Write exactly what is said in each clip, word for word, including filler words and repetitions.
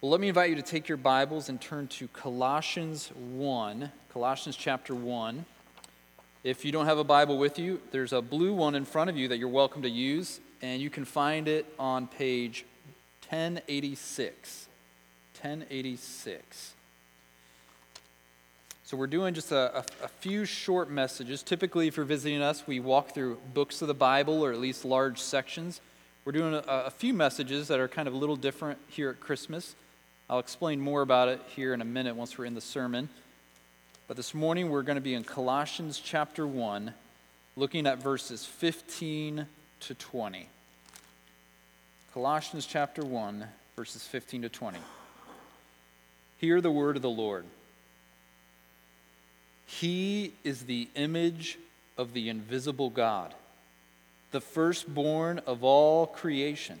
Well, let me invite you to take your Bibles and turn to Colossians one, Colossians chapter one. If you don't have a Bible with you, there's a blue one in front of you that you're welcome to use, and you can find it on page ten eighty-six. ten eighty-six. So we're doing just a, a, a few short messages. Typically, if you're visiting us, we walk through books of the Bible, or at least large sections. We're doing a, a few messages that are kind of a little different here at Christmas. I'll explain more about it here in a minute once we're in the sermon. But this morning we're going to be in Colossians chapter one, looking at verses fifteen to twenty. Colossians chapter one, verses fifteen to twenty. Hear the word of the Lord. He is the image of the invisible God, the firstborn of all creation.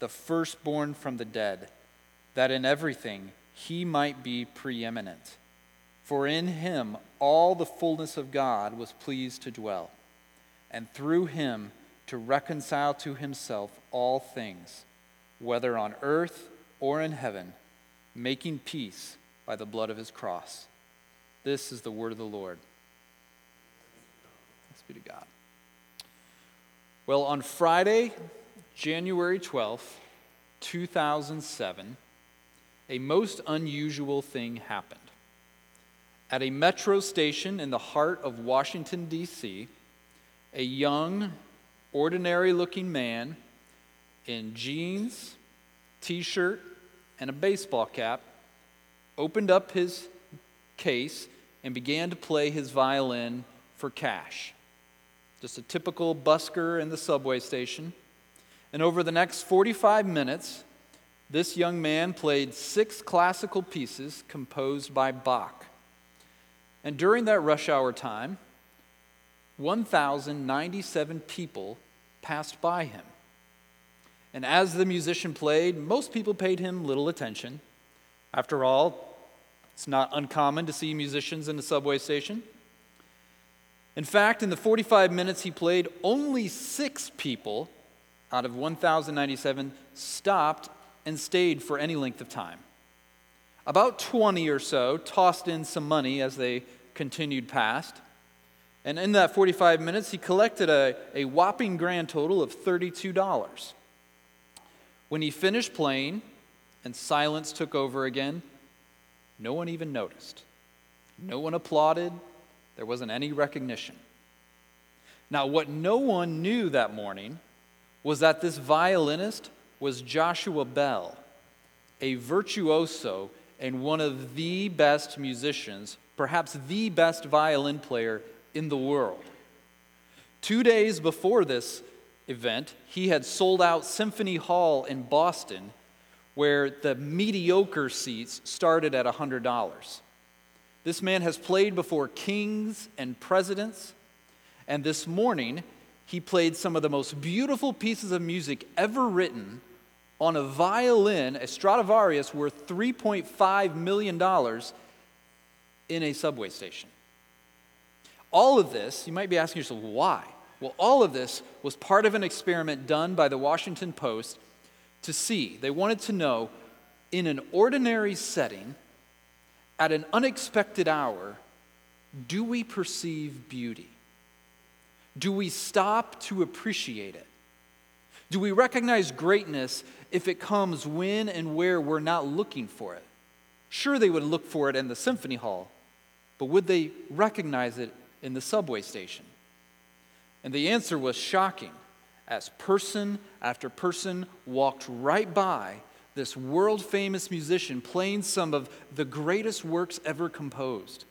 the firstborn from the dead, that in everything he might be preeminent. For in him all the fullness of God was pleased to dwell, and through him to reconcile to himself all things, whether on earth or in heaven, making peace by the blood of his cross. This is the word of the Lord. Thanks be to God. Well, on Friday, January twelfth, two thousand seven, a most unusual thing happened. At a metro station in the heart of Washington, D C, a young, ordinary-looking man in jeans, t-shirt, and a baseball cap opened up his case and began to play his violin for cash. Just a typical busker in the subway station. And over the next forty-five minutes, this young man played six classical pieces composed by Bach. And during that rush hour time, one thousand ninety-seven people passed by him. And as the musician played, most people paid him little attention. After all, it's not uncommon to see musicians in the subway station. In fact, in the forty-five minutes he played, only six people out of one thousand ninety-seven stopped and stayed for any length of time. About twenty or so tossed in some money as they continued past. And in that forty-five minutes, he collected a, a whopping grand total of thirty-two dollars. When he finished playing and silence took over again, no one even noticed. No one applauded. There wasn't any recognition. Now, what no one knew that morning was that this violinist was Joshua Bell, a virtuoso and one of the best musicians, perhaps the best violin player in the world. Two days before this event, he had sold out Symphony Hall in Boston, where the mediocre seats started at one hundred dollars. This man has played before kings and presidents, and this morning he played some of the most beautiful pieces of music ever written on a violin, a Stradivarius worth three point five million dollars, in a subway station. All of this, you might be asking yourself, why? Well, all of this was part of an experiment done by the Washington Post to see. They wanted to know, in an ordinary setting, at an unexpected hour, do we perceive beauty? Do we stop to appreciate it? Do we recognize greatness if it comes when and where we're not looking for it? Sure, they would look for it in the Symphony Hall, but would they recognize it in the subway station? And the answer was shocking. As person after person walked right by this world-famous musician playing some of the greatest works ever composed.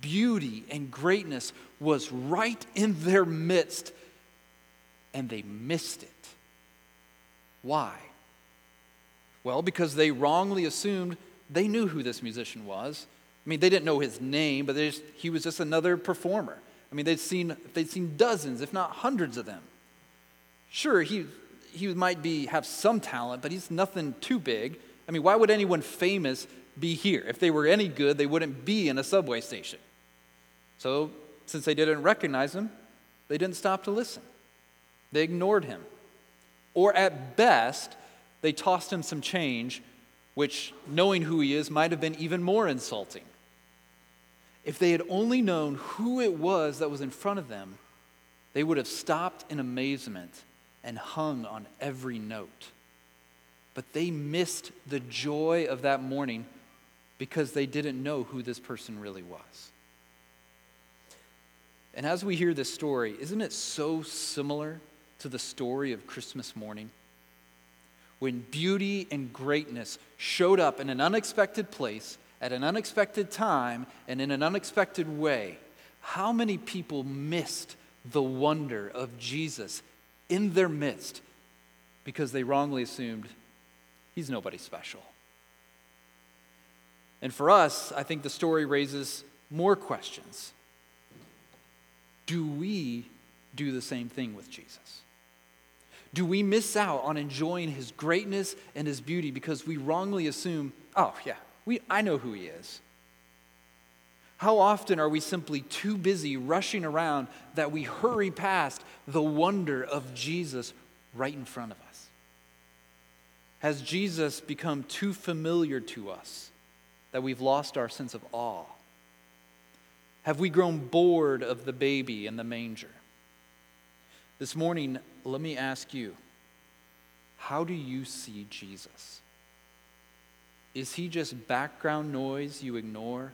Beauty and greatness was right in their midst, and they missed it. Why? Well, because they wrongly assumed They knew who this musician was. I mean, they didn't know his name, but they just, he was just another performer. I mean, they'd seen they'd seen dozens, if not hundreds of them. Sure, he he might be have some talent, but he's nothing too big. I mean, why would anyone famous be here? If they were any good, they wouldn't be in a subway station. So, since they didn't recognize him, they didn't stop to listen. They ignored him. Or at best, they tossed him some change, which, knowing who he is, might have been even more insulting. If they had only known who it was that was in front of them, they would have stopped in amazement and hung on every note. But they missed the joy of that morning because they didn't know who this person really was. And as we hear this story, isn't it so similar to the story of Christmas morning? When beauty and greatness showed up in an unexpected place, at an unexpected time, and in an unexpected way, how many people missed the wonder of Jesus in their midst because they wrongly assumed he's nobody special? And for us, I think the story raises more questions. Do we do the same thing with Jesus? Do we miss out on enjoying his greatness and his beauty because we wrongly assume, oh yeah, we I know who he is? How often are we simply too busy rushing around that we hurry past the wonder of Jesus right in front of us? Has Jesus become too familiar to us that we've lost our sense of awe? Have we grown bored of the baby in the manger? This morning, let me ask you, how do you see Jesus? Is he just background noise you ignore,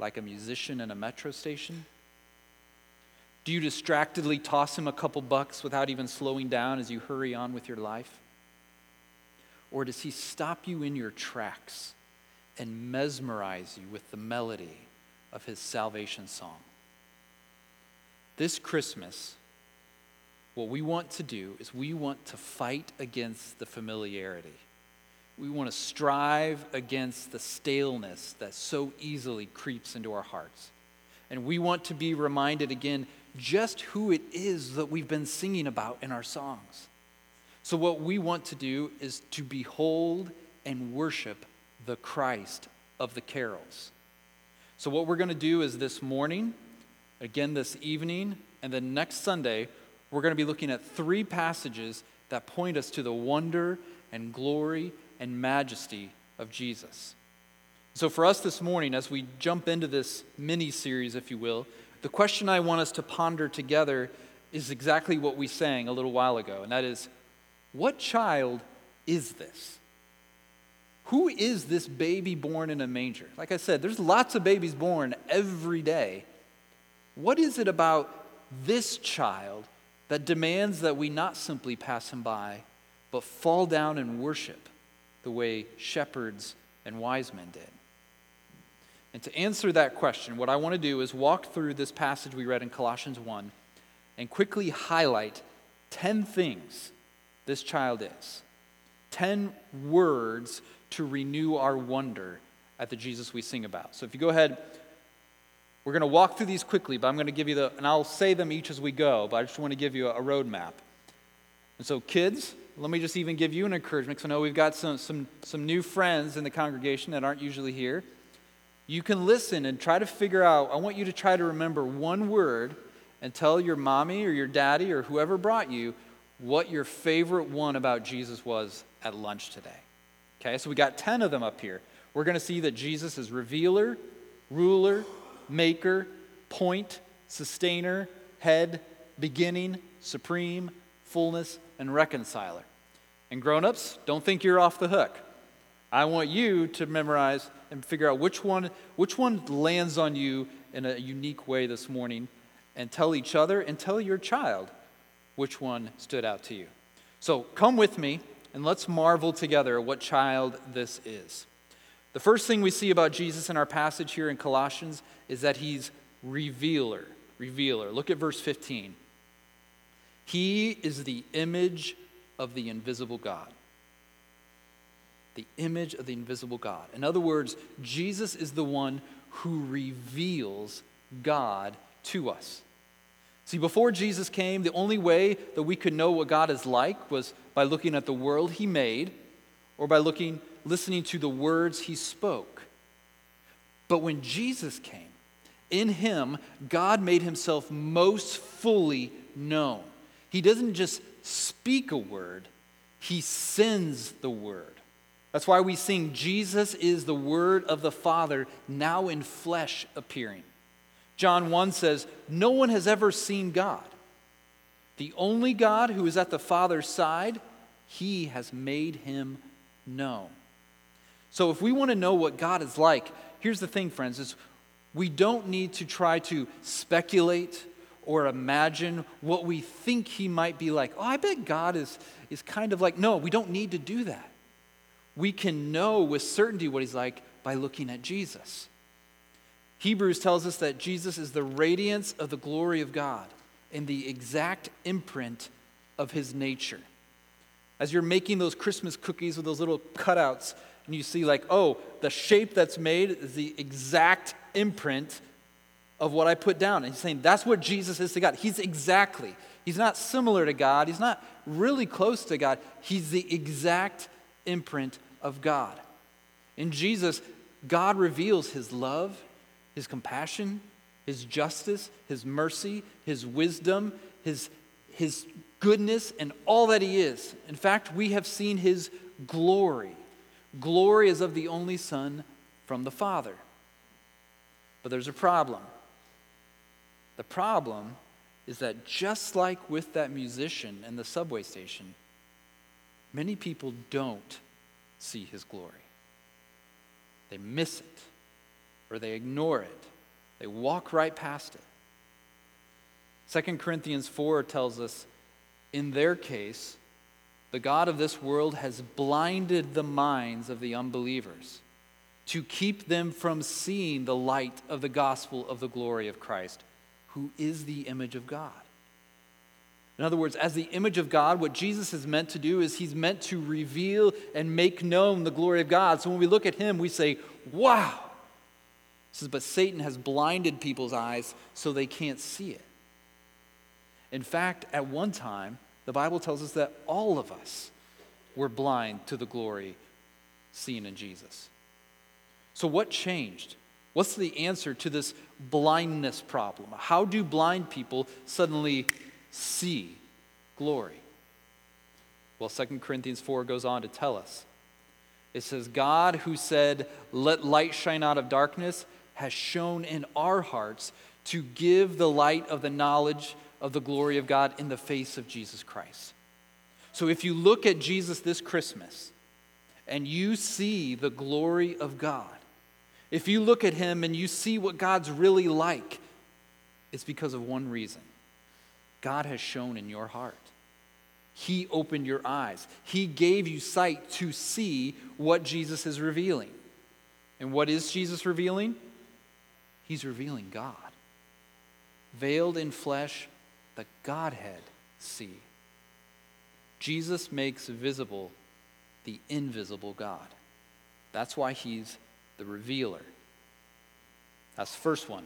like a musician in a metro station? Do you distractedly toss him a couple bucks without even slowing down as you hurry on with your life? Or does he stop you in your tracks and mesmerize you with the melody of his salvation song? This Christmas, what we want to do is we want to fight against the familiarity. We want to strive against the staleness that so easily creeps into our hearts. And we want to be reminded again just who it is that we've been singing about in our songs. So what we want to do is to behold and worship the Christ of the carols. So what we're going to do is this morning, again this evening, and then next Sunday, we're going to be looking at three passages that point us to the wonder and glory and majesty of Jesus. So for us this morning, as we jump into this mini-series, if you will, the question I want us to ponder together is exactly what we sang a little while ago, and that is, what child is this? Who is this baby born in a manger? Like I said, there's lots of babies born every day. What is it about this child that demands that we not simply pass him by, but fall down and worship the way shepherds and wise men did? And to answer that question, what I want to do is walk through this passage we read in Colossians one and quickly highlight ten things this child is, ten words to renew our wonder at the Jesus we sing about. So if you go ahead, we're going to walk through these quickly, but I'm going to give you the, and I'll say them each as we go, but I just want to give you a roadmap. And so kids, let me just even give you an encouragement, because I know we've got some, some, some new friends in the congregation that aren't usually here. You can listen and try to figure out, I want you to try to remember one word and tell your mommy or your daddy or whoever brought you what your favorite one about Jesus was at lunch today. Okay, so we got ten of them up here. We're going to see that Jesus is revealer, ruler, maker, point, sustainer, head, beginning, supreme, fullness, and reconciler. And grown-ups, don't think you're off the hook. I want you to memorize and figure out which one, which one lands on you in a unique way this morning, and tell each other and tell your child which one stood out to you. So come with me, and let's marvel together at what child this is. The first thing we see about Jesus in our passage here in Colossians is that he's revealer. Revealer. Look at verse fifteen. He is the image of the invisible God. the image of the invisible God. In other words, Jesus is the one who reveals God to us. See, before Jesus came, the only way that we could know what God is like was by looking at the world he made or by looking, listening to the words he spoke. But when Jesus came, in him, God made himself most fully known. He doesn't just speak a word, he sends the word. That's why we sing, Jesus is the word of the Father, now in flesh appearing. John one says, no one has ever seen God. The only God who is at the Father's side, he has made him known. So if we want to know what God is like, here's the thing, friends, is we don't need to try to speculate or imagine what we think he might be like. Oh, I bet God is, is kind of like, no, we don't need to do that. We can know with certainty what he's like by looking at Jesus. Hebrews tells us that Jesus is the radiance of the glory of God and the exact imprint of his nature. As you're making those Christmas cookies with those little cutouts, and you see like, oh, the shape that's made is the exact imprint of what I put down. And he's saying that's what Jesus is to God. He's exactly. He's not similar to God. He's not really close to God. He's the exact imprint of God. In Jesus, God reveals his love, his compassion, his justice, his mercy, his wisdom, his, his goodness, and all that he is. In fact, we have seen his glory. Glory is of the only Son from the Father. But there's a problem. The problem is that just like with that musician in the subway station, many people don't see his glory. They miss it, or they ignore it. They walk right past it. Second Corinthians four tells us, in their case, the God of this world has blinded the minds of the unbelievers to keep them from seeing the light of the gospel of the glory of Christ, who is the image of God. In other words, as the image of God, what Jesus is meant to do is he's meant to reveal and make known the glory of God. So when we look at him, we say, wow. It says, but Satan has blinded people's eyes so they can't see it. In fact, at one time, the Bible tells us that all of us were blind to the glory seen in Jesus. So what changed? What's the answer to this blindness problem? How do blind people suddenly see glory? Well, Second Corinthians four goes on to tell us. It says, God who said, let light shine out of darkness, has shone in our hearts to give the light of the knowledge of the glory of God in the face of Jesus Christ. So if you look at Jesus this Christmas and you see the glory of God, if you look at him and you see what God's really like, it's because of one reason. God has shone in your heart. He opened your eyes. He gave you sight to see what Jesus is revealing. And what is Jesus revealing? He's revealing God. Veiled in flesh, the Godhead see. Jesus makes visible the invisible God. That's why he's the revealer. That's the first one.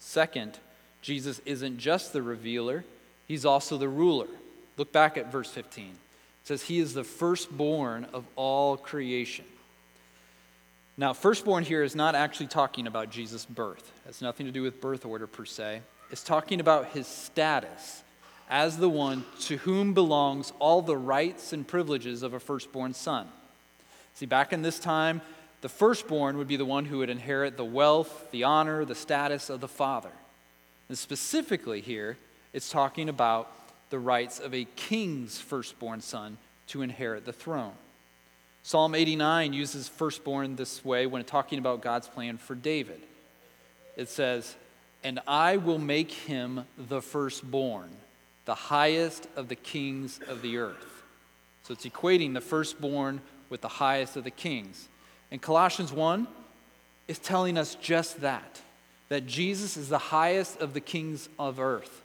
Second, Jesus isn't just the revealer, he's also the ruler. Look back at verse fifteen. It says, he is the firstborn of all creation. Now, firstborn here is not actually talking about Jesus' birth. It has nothing to do with birth order per se. It's talking about his status as the one to whom belongs all the rights and privileges of a firstborn son. See, back in this time, the firstborn would be the one who would inherit the wealth, the honor, the status of the father. And specifically here, it's talking about the rights of a king's firstborn son to inherit the throne. Psalm eighty-nine uses firstborn this way when talking about God's plan for David. It says, and I will make him the firstborn, the highest of the kings of the earth. So it's equating the firstborn with the highest of the kings. And Colossians one is telling us just that, that Jesus is the highest of the kings of earth.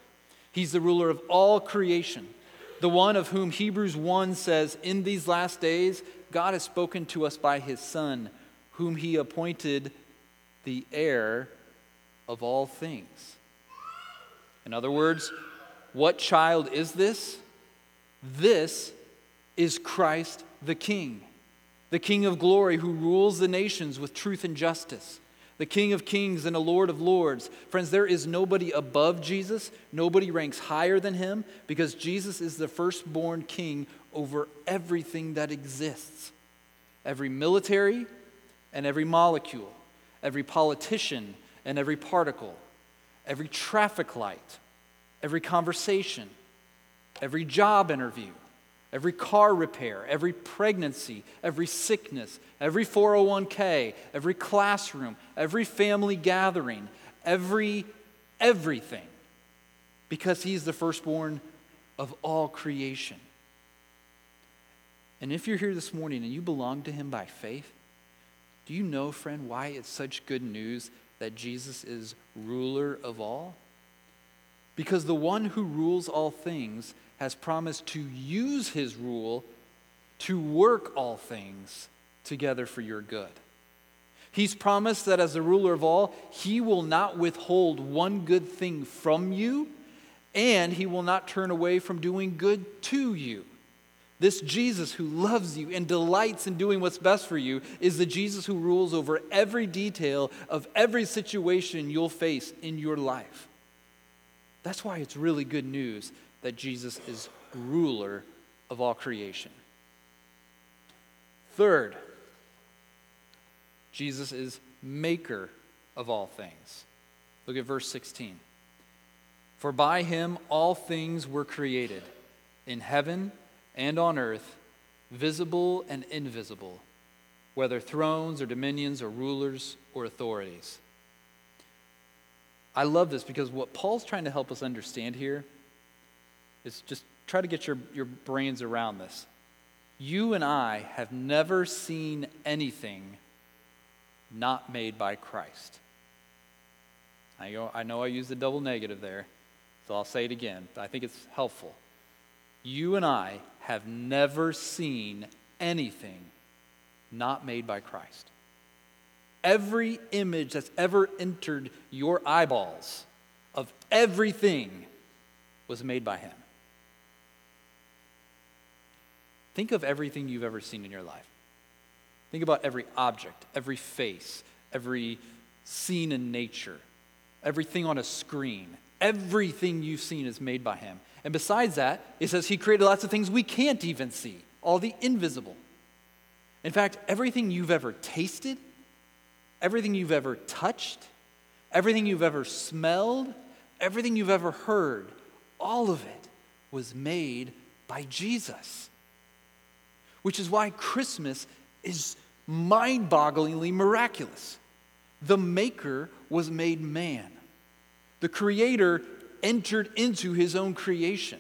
He's the ruler of all creation, the one of whom Hebrews one says, in these last days, God has spoken to us by his Son, whom he appointed the heir of all things. In other words, what child is this? This is Christ the King, the King of glory who rules the nations with truth and justice, the King of kings and a Lord of lords. Friends, there is nobody above Jesus. Nobody ranks higher than him because Jesus is the firstborn king over everything that exists. Every military and every molecule, every politician and every particle, every traffic light, every conversation, every job interview, every car repair, every pregnancy, every sickness, every four oh one k, every classroom, every family gathering, every everything, because he's the firstborn of all creation. And if you're here this morning and you belong to him by faith, do you know, friend, why it's such good news that Jesus is ruler of all? Because the one who rules all things has promised to use his rule to work all things together for your good. He's promised that as the ruler of all, he will not withhold one good thing from you, and he will not turn away from doing good to you. This Jesus who loves you and delights in doing what's best for you is the Jesus who rules over every detail of every situation you'll face in your life. That's why it's really good news that Jesus is ruler of all creation. Third, Jesus is maker of all things. Look at verse sixteen. For by him all things were created, in heaven and on earth, visible and invisible, whether thrones or dominions or rulers or authorities. I love this because what Paul's trying to help us understand here is just try to get your, your brains around this. You and I have never seen anything not made by Christ. I know, I know I used the double negative there, so I'll say it again, but I think it's helpful. You and I have never seen anything not made by Christ. Every image that's ever entered your eyeballs of everything was made by him. Think of everything you've ever seen in your life. Think about every object, every face, every scene in nature, everything on a screen. Everything you've seen is made by him. And besides that, it says he created lots of things we can't even see, all the invisible. In fact, everything you've ever tasted, everything you've ever touched, everything you've ever smelled, everything you've ever heard, all of it was made by Jesus. Which is why Christmas is mind-bogglingly miraculous. The maker was made man. The creator entered into his own creation.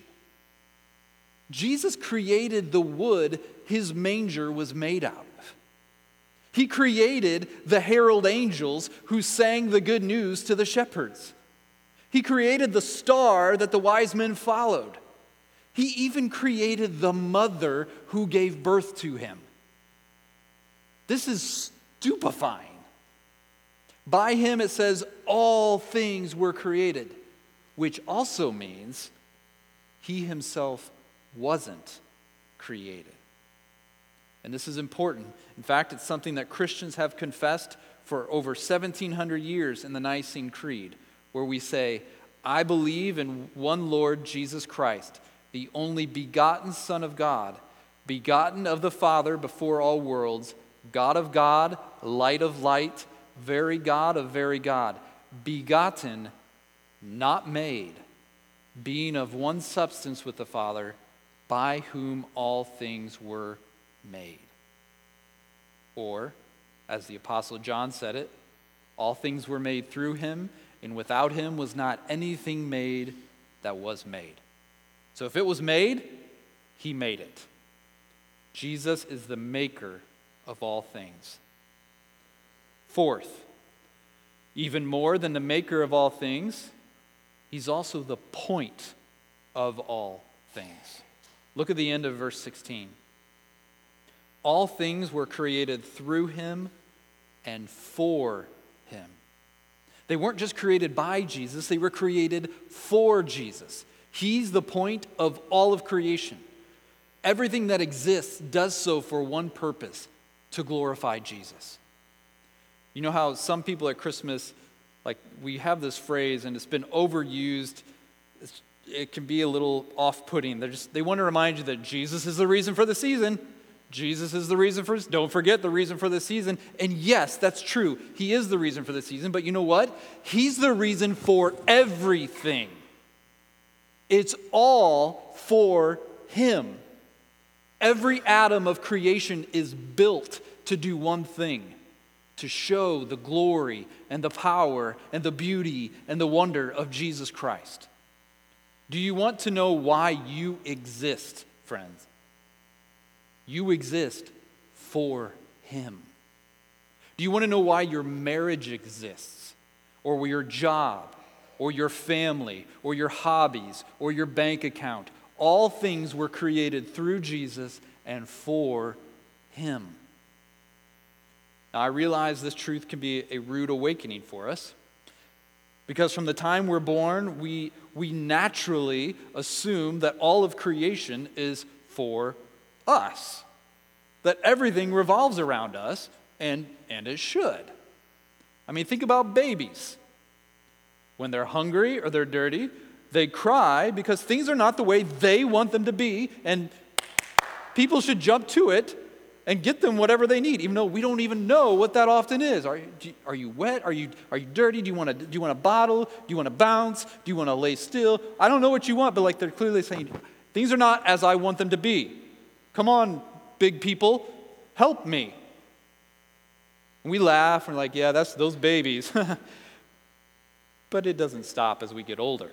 Jesus created the wood his manger was made out of. He created the herald angels who sang the good news to the shepherds. He created the star that the wise men followed. He even created the mother who gave birth to him. This is stupefying. By him, it says, all things were created, which also means he himself wasn't created. And this is important. In fact, it's something that Christians have confessed for over seventeen hundred years in the Nicene Creed, where we say, I believe in one Lord Jesus Christ, the only begotten Son of God, begotten of the Father before all worlds, God of God, light of light, very God of very God, begotten, not made, being of one substance with the Father, by whom all things were made. Or, as the Apostle John said it, all things were made through him, and without him was not anything made that was made. So if it was made, he made it. Jesus is the maker of all things. Fourth, even more than the maker of all things, he's also the point of all things. Look at the end of verse sixteen. All things were created through him and for him. They weren't just created by Jesus, they were created for Jesus. He's the point of all of creation. Everything that exists does so for one purpose, to glorify Jesus. You know how some people at Christmas, like we have this phrase and it's been overused, it's, it can be a little off-putting. They're just, they want to remind you that Jesus is the reason for the season. Jesus is the reason for this. Don't forget the reason for the season. And yes, that's true. He is the reason for the season. But you know what? He's the reason for everything. It's all for him. Every atom of creation is built to do one thing, to show the glory and the power and the beauty and the wonder of Jesus Christ. Do you want to know why you exist, friends? You exist for him. Do you want to know why your marriage exists, or your job, or your family, or your hobbies, or your bank account? All things were created through Jesus and for him. Now, I realize this truth can be a rude awakening for us, because from the time we're born, we, we naturally assume that all of creation is for us, that everything revolves around us, and and it should. I mean, think about babies. When they're hungry or they're dirty, they cry because things are not the way they want them to be, and people should jump to it and get them whatever they need, even though we don't even know what that often is. Are you, do you, are you wet? Are you are you dirty? Do you want to do you want a bottle? Do you want to bounce? Do you want to lay still? I don't know what you want, but like they're clearly saying, things are not as I want them to be. Come on, big people, help me. And we laugh, and we're like, yeah, that's those babies. But it doesn't stop as we get older.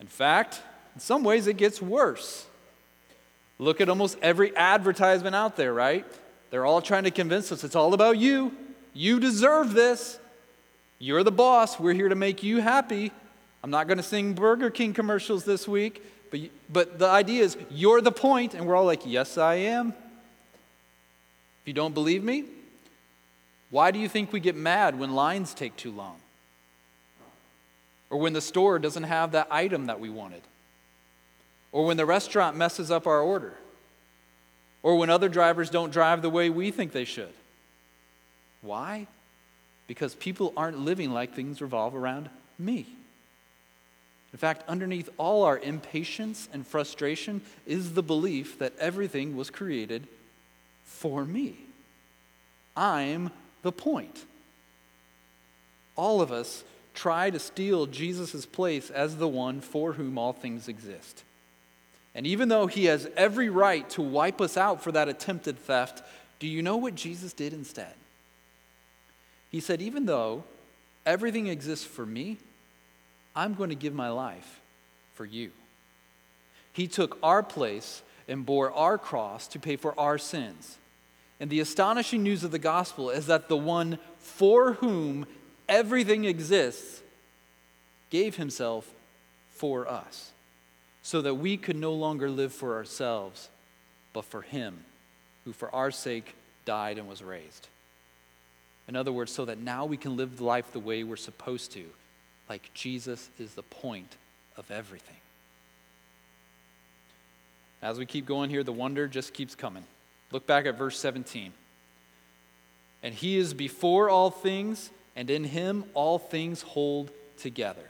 In fact, in some ways it gets worse. Look at almost every advertisement out there, right? They're all trying to convince us it's all about you. You deserve this. You're the boss. We're here to make you happy. I'm not going to sing Burger King commercials this week. But, but the idea is, you're the point, and we're all like, yes, I am. If you don't believe me, why do you think we get mad when lines take too long? Or when the store doesn't have that item that we wanted? Or when the restaurant messes up our order? Or when other drivers don't drive the way we think they should? Why? Because people aren't living like things revolve around me. In fact, underneath all our impatience and frustration is the belief that everything was created for me. I'm the point. All of us try to steal Jesus' place as the one for whom all things exist. And even though he has every right to wipe us out for that attempted theft, do you know what Jesus did instead? He said, even though everything exists for me, I'm going to give my life for you. He took our place and bore our cross to pay for our sins. And the astonishing news of the gospel is that the one for whom everything exists gave himself for us, so that we could no longer live for ourselves, but for him who for our sake died and was raised. In other words, so that now we can live life the way we're supposed to, like Jesus is the point of everything. As we keep going here, the wonder just keeps coming. Look back at verse seventeen. And he is before all things, and in him all things hold together.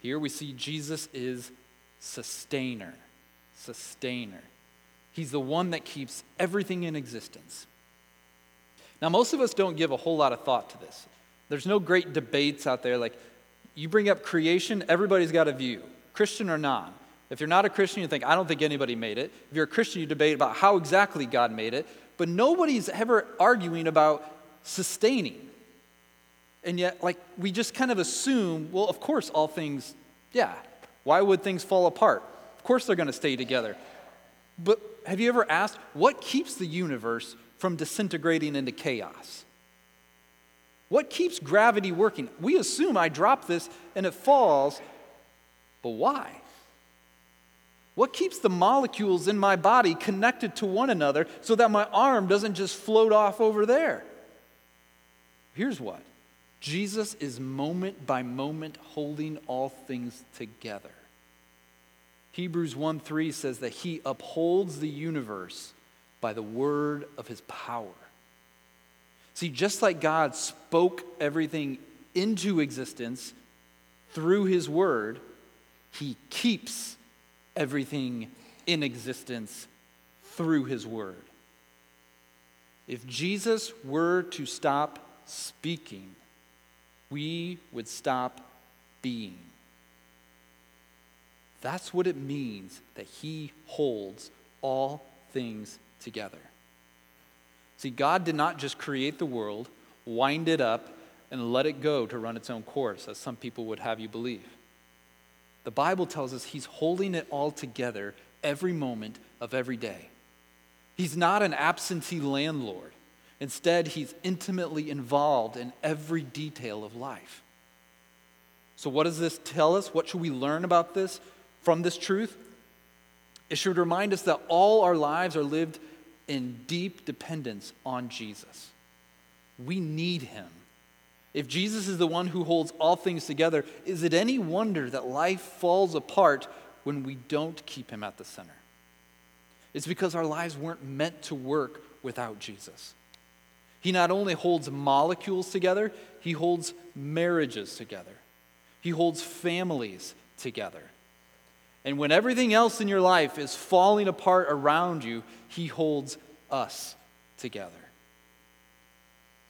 Here we see Jesus is sustainer. Sustainer. He's the one that keeps everything in existence. Now, most of us don't give a whole lot of thought to this. There's no great debates out there. Like, you bring up creation, everybody's got a view, Christian or non. If you're not a Christian, you think, I don't think anybody made it. If you're a Christian, you debate about how exactly God made it. But nobody's ever arguing about sustaining. And yet, like, we just kind of assume, well, of course all things, yeah. Why would things fall apart? Of course they're going to stay together. But have you ever asked, what keeps the universe from disintegrating into chaos? What keeps gravity working? We assume I drop this and it falls, but why? What keeps the molecules in my body connected to one another so that my arm doesn't just float off over there? Here's what. Jesus is moment by moment holding all things together. Hebrews one three says that he upholds the universe by the word of his power. See, just like God spoke everything into existence through his word, he keeps everything in existence through his word. If Jesus were to stop speaking, we would stop being. That's what it means that he holds all things together. See, God did not just create the world, wind it up, and let it go to run its own course, as some people would have you believe. The Bible tells us he's holding it all together every moment of every day. He's not an absentee landlord. Instead, he's intimately involved in every detail of life. So what does this tell us? What should we learn about this from this truth? It should remind us that all our lives are lived in deep dependence on Jesus. We need him. If Jesus is the one who holds all things together, is it any wonder that life falls apart when we don't keep him at the center? It's because our lives weren't meant to work without Jesus. He not only holds molecules together, he holds marriages together. He holds families together. And when everything else in your life is falling apart around you, he holds us together.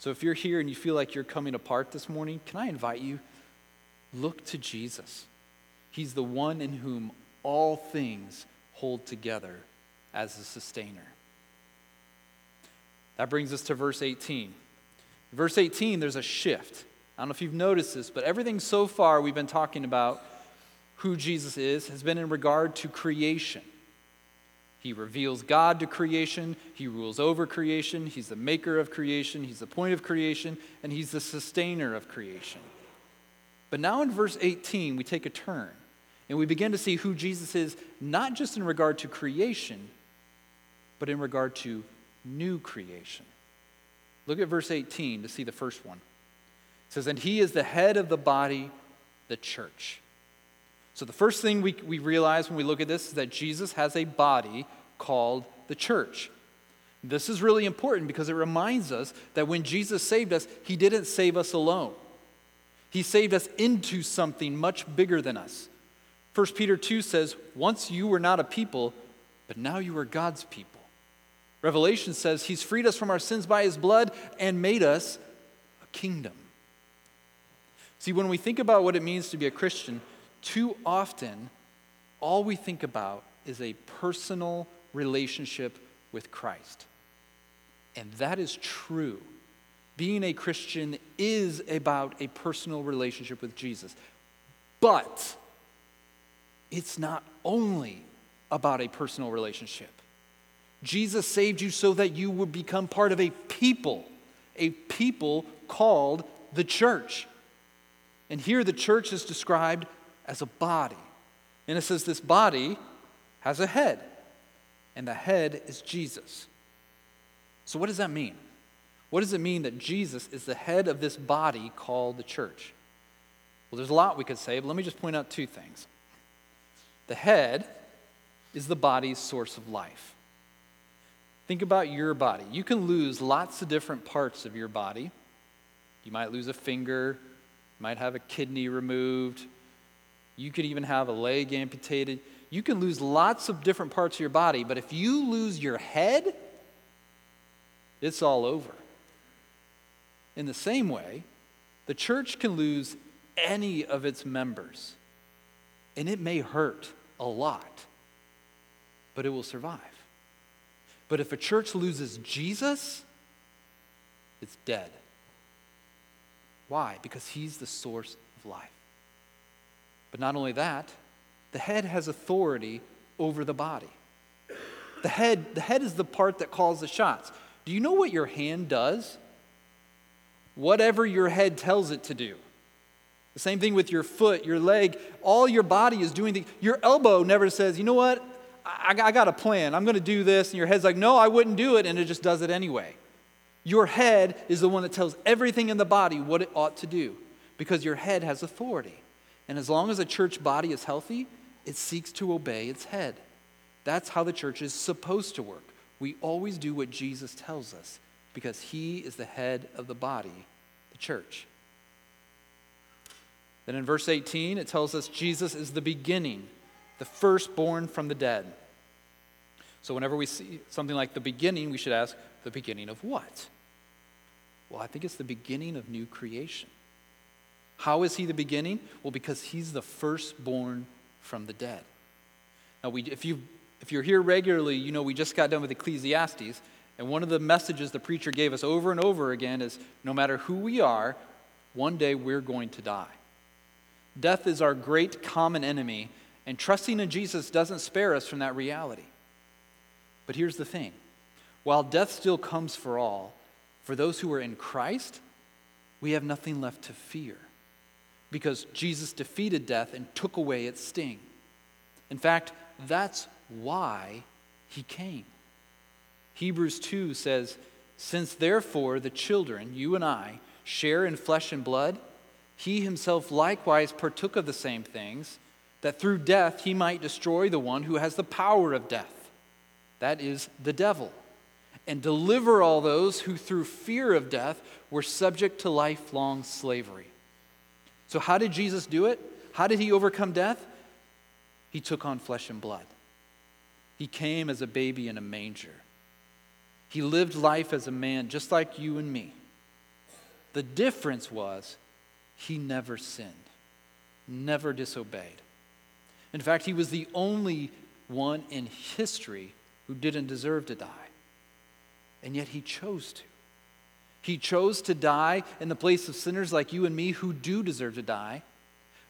So if you're here and you feel like you're coming apart this morning, can I invite you, look to Jesus. He's the one in whom all things hold together as the sustainer. That brings us to verse eighteen. In verse eighteen, there's a shift. I don't know if you've noticed this, but everything so far we've been talking about who Jesus is has been in regard to creation. He reveals God to creation. He rules over creation. He's the maker of creation. He's the point of creation. And he's the sustainer of creation. But now in verse eighteen, we take a turn. And we begin to see who Jesus is, not just in regard to creation, but in regard to new creation. Look at verse eighteen to see the first one. It says, and he is the head of the body, the church. So the first thing we, we realize when we look at this is that Jesus has a body called the church. This is really important because it reminds us that when Jesus saved us, he didn't save us alone. He saved us into something much bigger than us. First Peter two says, once you were not a people, but now you are God's people. Revelation says he's freed us from our sins by his blood and made us a kingdom. See, when we think about what it means to be a Christian, too often, all we think about is a personal relationship with Christ. And that is true. Being a Christian is about a personal relationship with Jesus. But it's not only about a personal relationship. Jesus saved you so that you would become part of a people, a people called the church. And here the church is described as a body. And it says this body has a head, and the head is Jesus. So what does that mean? What does it mean that Jesus is the head of this body called the church? Well, there's a lot we could say, but let me just point out two things. The head is the body's source of life. Think about your body. You can lose lots of different parts of your body. You might lose a finger, you might have a kidney removed, you could even have a leg amputated. You can lose lots of different parts of your body, but if you lose your head, it's all over. In the same way, the church can lose any of its members, and it may hurt a lot, but it will survive. But if a church loses Jesus, it's dead. Why? Because he's the source of life. But not only that, the head has authority over the body. The head, the head is the part that calls the shots. Do you know what your hand does? Whatever your head tells it to do. The same thing with your foot, your leg, all your body is doing. The, your elbow never says, you know what, I, I got a plan. I'm going to do this. And your head's like, no, I wouldn't do it. And it just does it anyway. Your head is the one that tells everything in the body what it ought to do, because your head has authority. And as long as a church body is healthy, it seeks to obey its head. That's how the church is supposed to work. We always do what Jesus tells us, because he is the head of the body, the church. Then in verse eighteen, it tells us Jesus is the beginning, the firstborn from the dead. So whenever we see something like the beginning, we should ask, the beginning of what? Well, I think it's the beginning of new creation. How is he the beginning? Well, because he's the firstborn from the dead. Now, we, if you, if you're here regularly, you know we just got done with Ecclesiastes, and one of the messages the preacher gave us over and over again is, no matter who we are, one day we're going to die. Death is our great common enemy, and trusting in Jesus doesn't spare us from that reality. But here's the thing. While death still comes for all, for those who are in Christ, we have nothing left to fear, because Jesus defeated death and took away its sting. In fact, that's why he came. Hebrews two says, since therefore the children, you and I, share in flesh and blood, he himself likewise partook of the same things, that through death he might destroy the one who has the power of death, that is, the devil, and deliver all those who through fear of death were subject to lifelong slavery. So how did Jesus do it? How did he overcome death? He took on flesh and blood. He came as a baby in a manger. He lived life as a man just like you and me. The difference was he never sinned, never disobeyed. In fact, he was the only one in history who didn't deserve to die. And yet he chose to. He chose to die in the place of sinners like you and me who do deserve to die.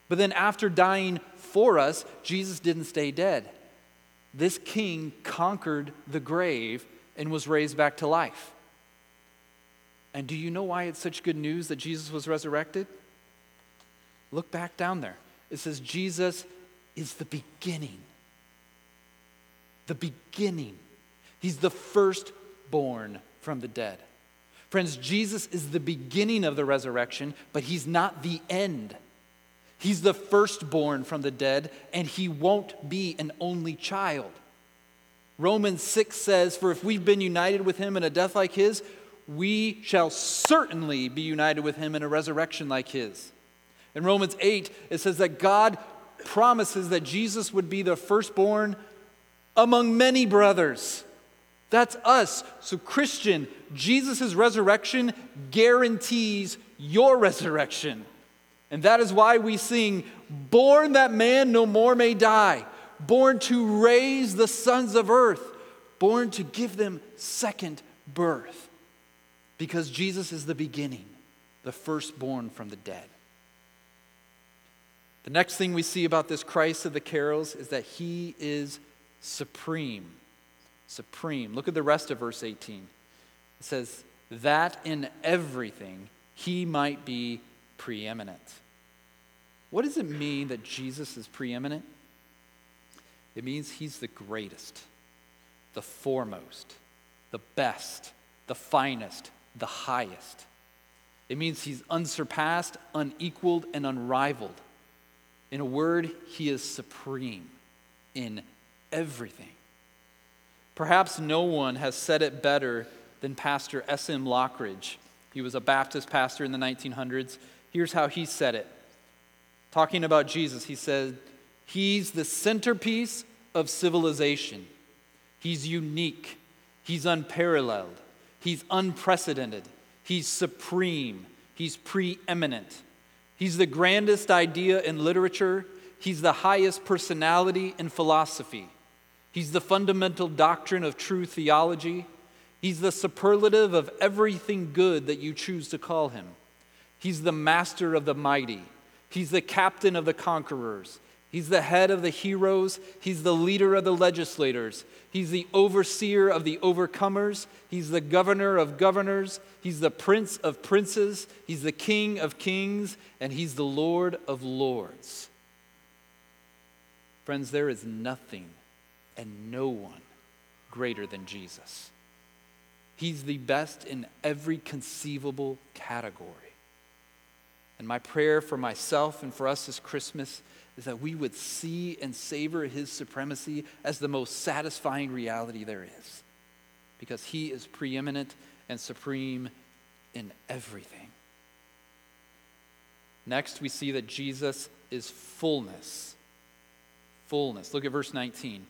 But then after dying for us, Jesus didn't stay dead. This king conquered the grave and was raised back to life. And do you know why it's such good news that Jesus was resurrected? Look back down there. It says Jesus is the beginning. The beginning. He's the firstborn from the dead. Friends, Jesus is the beginning of the resurrection, but he's not the end. He's the firstborn from the dead, and he won't be an only child. Romans six says, for if we've been united with him in a death like his, we shall certainly be united with him in a resurrection like his. In Romans eight, it says that God promises that Jesus would be the firstborn among many brothers. That's us. So Christian, Jesus' resurrection guarantees your resurrection. And that is why we sing, born that man no more may die, born to raise the sons of earth, born to give them second birth. Because Jesus is the beginning, the firstborn from the dead. The next thing we see about this Christ of the carols is that he is supreme. Supreme. Look at the rest of verse eighteen. It says, that in everything he might be preeminent. What does it mean that Jesus is preeminent? It means he's the greatest, the foremost, the best, the finest, the highest. It means he's unsurpassed, unequaled, and unrivaled. In a word, he is supreme in everything. Perhaps no one has said it better than Pastor S M Lockridge. He was a Baptist pastor in the nineteen hundreds. Here's how he said it. Talking about Jesus, he said, he's the centerpiece of civilization. He's unique. He's unparalleled. He's unprecedented. He's supreme. He's preeminent. He's the grandest idea in literature. He's the highest personality in philosophy. He's the fundamental doctrine of true theology. He's the superlative of everything good that you choose to call him. He's the master of the mighty. He's the captain of the conquerors. He's the head of the heroes. He's the leader of the legislators. He's the overseer of the overcomers. He's the governor of governors. He's the prince of princes. He's the king of kings. And he's the Lord of lords. Friends, there is nothing and no one greater than Jesus. He's the best in every conceivable category. And my prayer for myself and for us this Christmas is that we would see and savor his supremacy as the most satisfying reality there is, because he is preeminent and supreme in everything. Next, we see that Jesus is fullness. Fullness. Look at verse nineteen.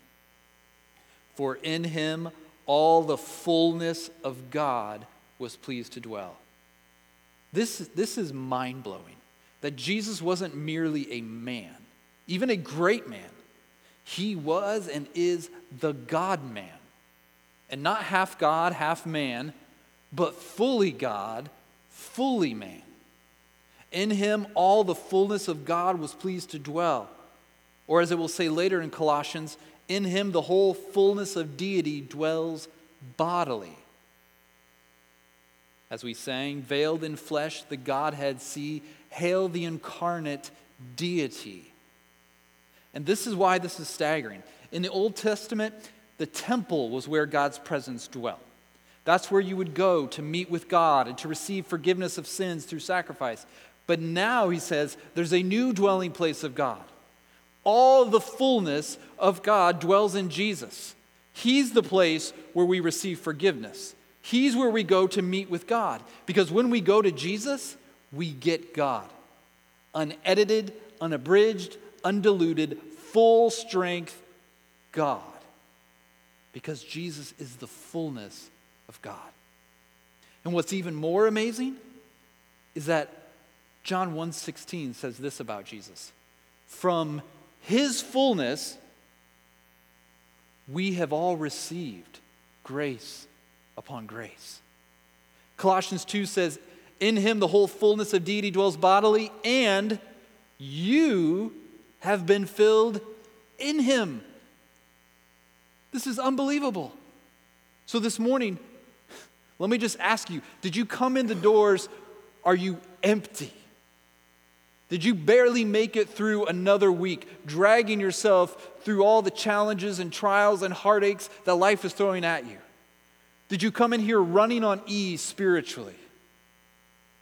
For in him all the fullness of God was pleased to dwell. This, this is mind-blowing, that Jesus wasn't merely a man, even a great man. He was and is the God-man. And not half God, half man, but fully God, fully man. In him all the fullness of God was pleased to dwell. Or as it will say later in Colossians, in him the whole fullness of deity dwells bodily. As we sang, veiled in flesh the Godhead see, hail the incarnate deity. And this is why this is staggering. In the Old Testament, the temple was where God's presence dwelt. That's where you would go to meet with God and to receive forgiveness of sins through sacrifice. But now, he says, there's a new dwelling place of God. All the fullness of God dwells in Jesus. He's the place where we receive forgiveness. He's where we go to meet with God. Because when we go to Jesus, we get God. Unedited, unabridged, undiluted, full strength God. Because Jesus is the fullness of God. And what's even more amazing is that John one sixteen says this about Jesus. From his fullness, we have all received grace upon grace. Colossians two says, in him the whole fullness of deity dwells bodily, and you have been filled in him. This is unbelievable. So this morning, let me just ask you, did you come in the doors, are you empty? Did you barely make it through another week, dragging yourself through all the challenges and trials and heartaches that life is throwing at you? Did you come in here running on E spiritually?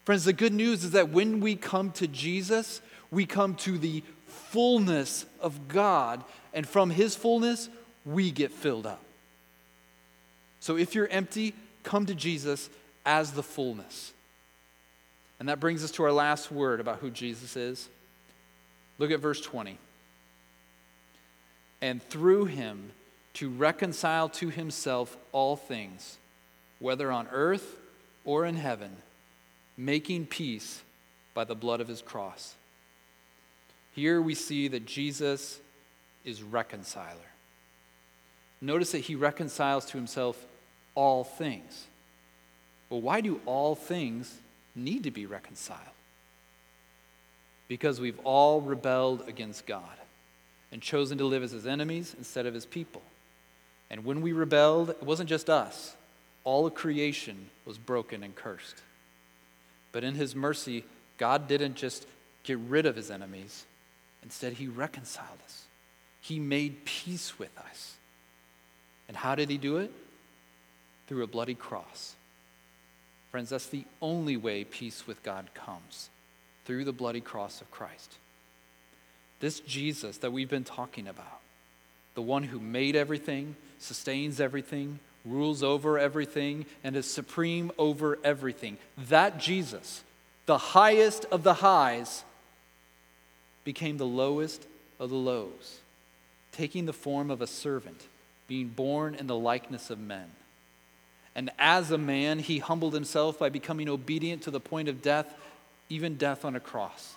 Friends, the good news is that when we come to Jesus, we come to the fullness of God, and from his fullness, we get filled up. So if you're empty, come to Jesus as the fullness. And that brings us to our last word about who Jesus is. Look at verse twenty. And through him to reconcile to himself all things, whether on earth or in heaven, making peace by the blood of his cross. Here we see that Jesus is reconciler. Notice that he reconciles to himself all things. Well, why do all things need to be reconciled? Because we've all rebelled against God and chosen to live as his enemies instead of his people. And when we rebelled, it wasn't just us. All of creation was broken and cursed. But in his mercy, God didn't just get rid of his enemies. Instead, he reconciled us. He made peace with us. And how did he do it? Through a bloody cross. Friends, that's the only way peace with God comes, through the bloody cross of Christ. This Jesus that we've been talking about, the one who made everything, sustains everything, rules over everything, and is supreme over everything, that Jesus, the highest of the highs, became the lowest of the lows, taking the form of a servant, being born in the likeness of men. And as a man, he humbled himself by becoming obedient to the point of death, even death on a cross.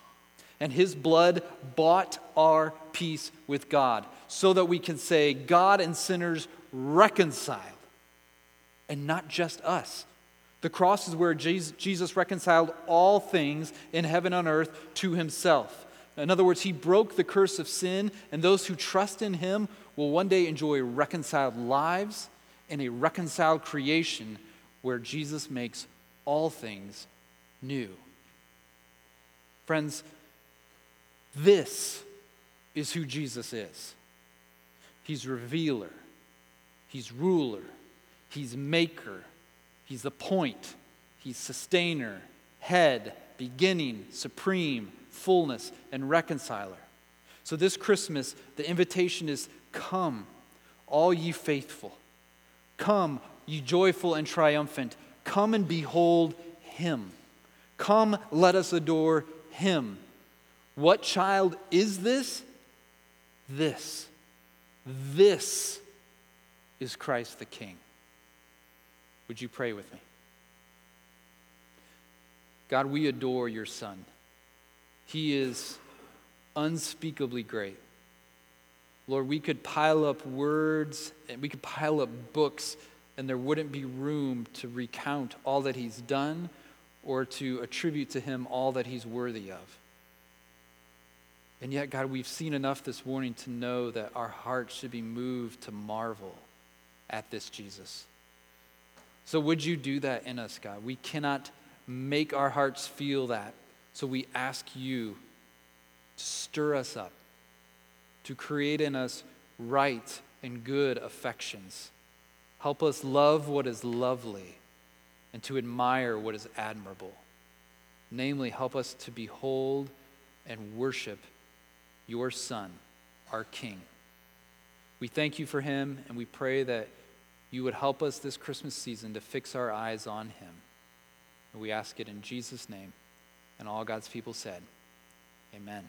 And his blood bought our peace with God, so that we can say, God and sinners reconciled. And not just us. The cross is where Jesus reconciled all things in heaven and earth to himself. In other words, he broke the curse of sin, and those who trust in him will one day enjoy reconciled lives in a reconciled creation where Jesus makes all things new. Friends, this is who Jesus is. He's revealer. He's ruler. He's maker. He's the point. He's sustainer, head, beginning, supreme, fullness, and reconciler. So this Christmas, the invitation is, come, all ye faithful. Come, ye joyful and triumphant. Come and behold him. Come, let us adore him. What child is this? This. This is Christ the King. Would you pray with me? God, we adore your Son. He is unspeakably great. Lord, we could pile up words and we could pile up books, and there wouldn't be room to recount all that he's done or to attribute to him all that he's worthy of. And yet, God, we've seen enough this morning to know that our hearts should be moved to marvel at this Jesus. So would you do that in us, God? We cannot make our hearts feel that. So we ask you to stir us up, to create in us right and good affections. Help us love what is lovely and to admire what is admirable. Namely, help us to behold and worship your Son, our King. We thank you for him, and we pray that you would help us this Christmas season to fix our eyes on him. And we ask it in Jesus' name, and all God's people said, amen.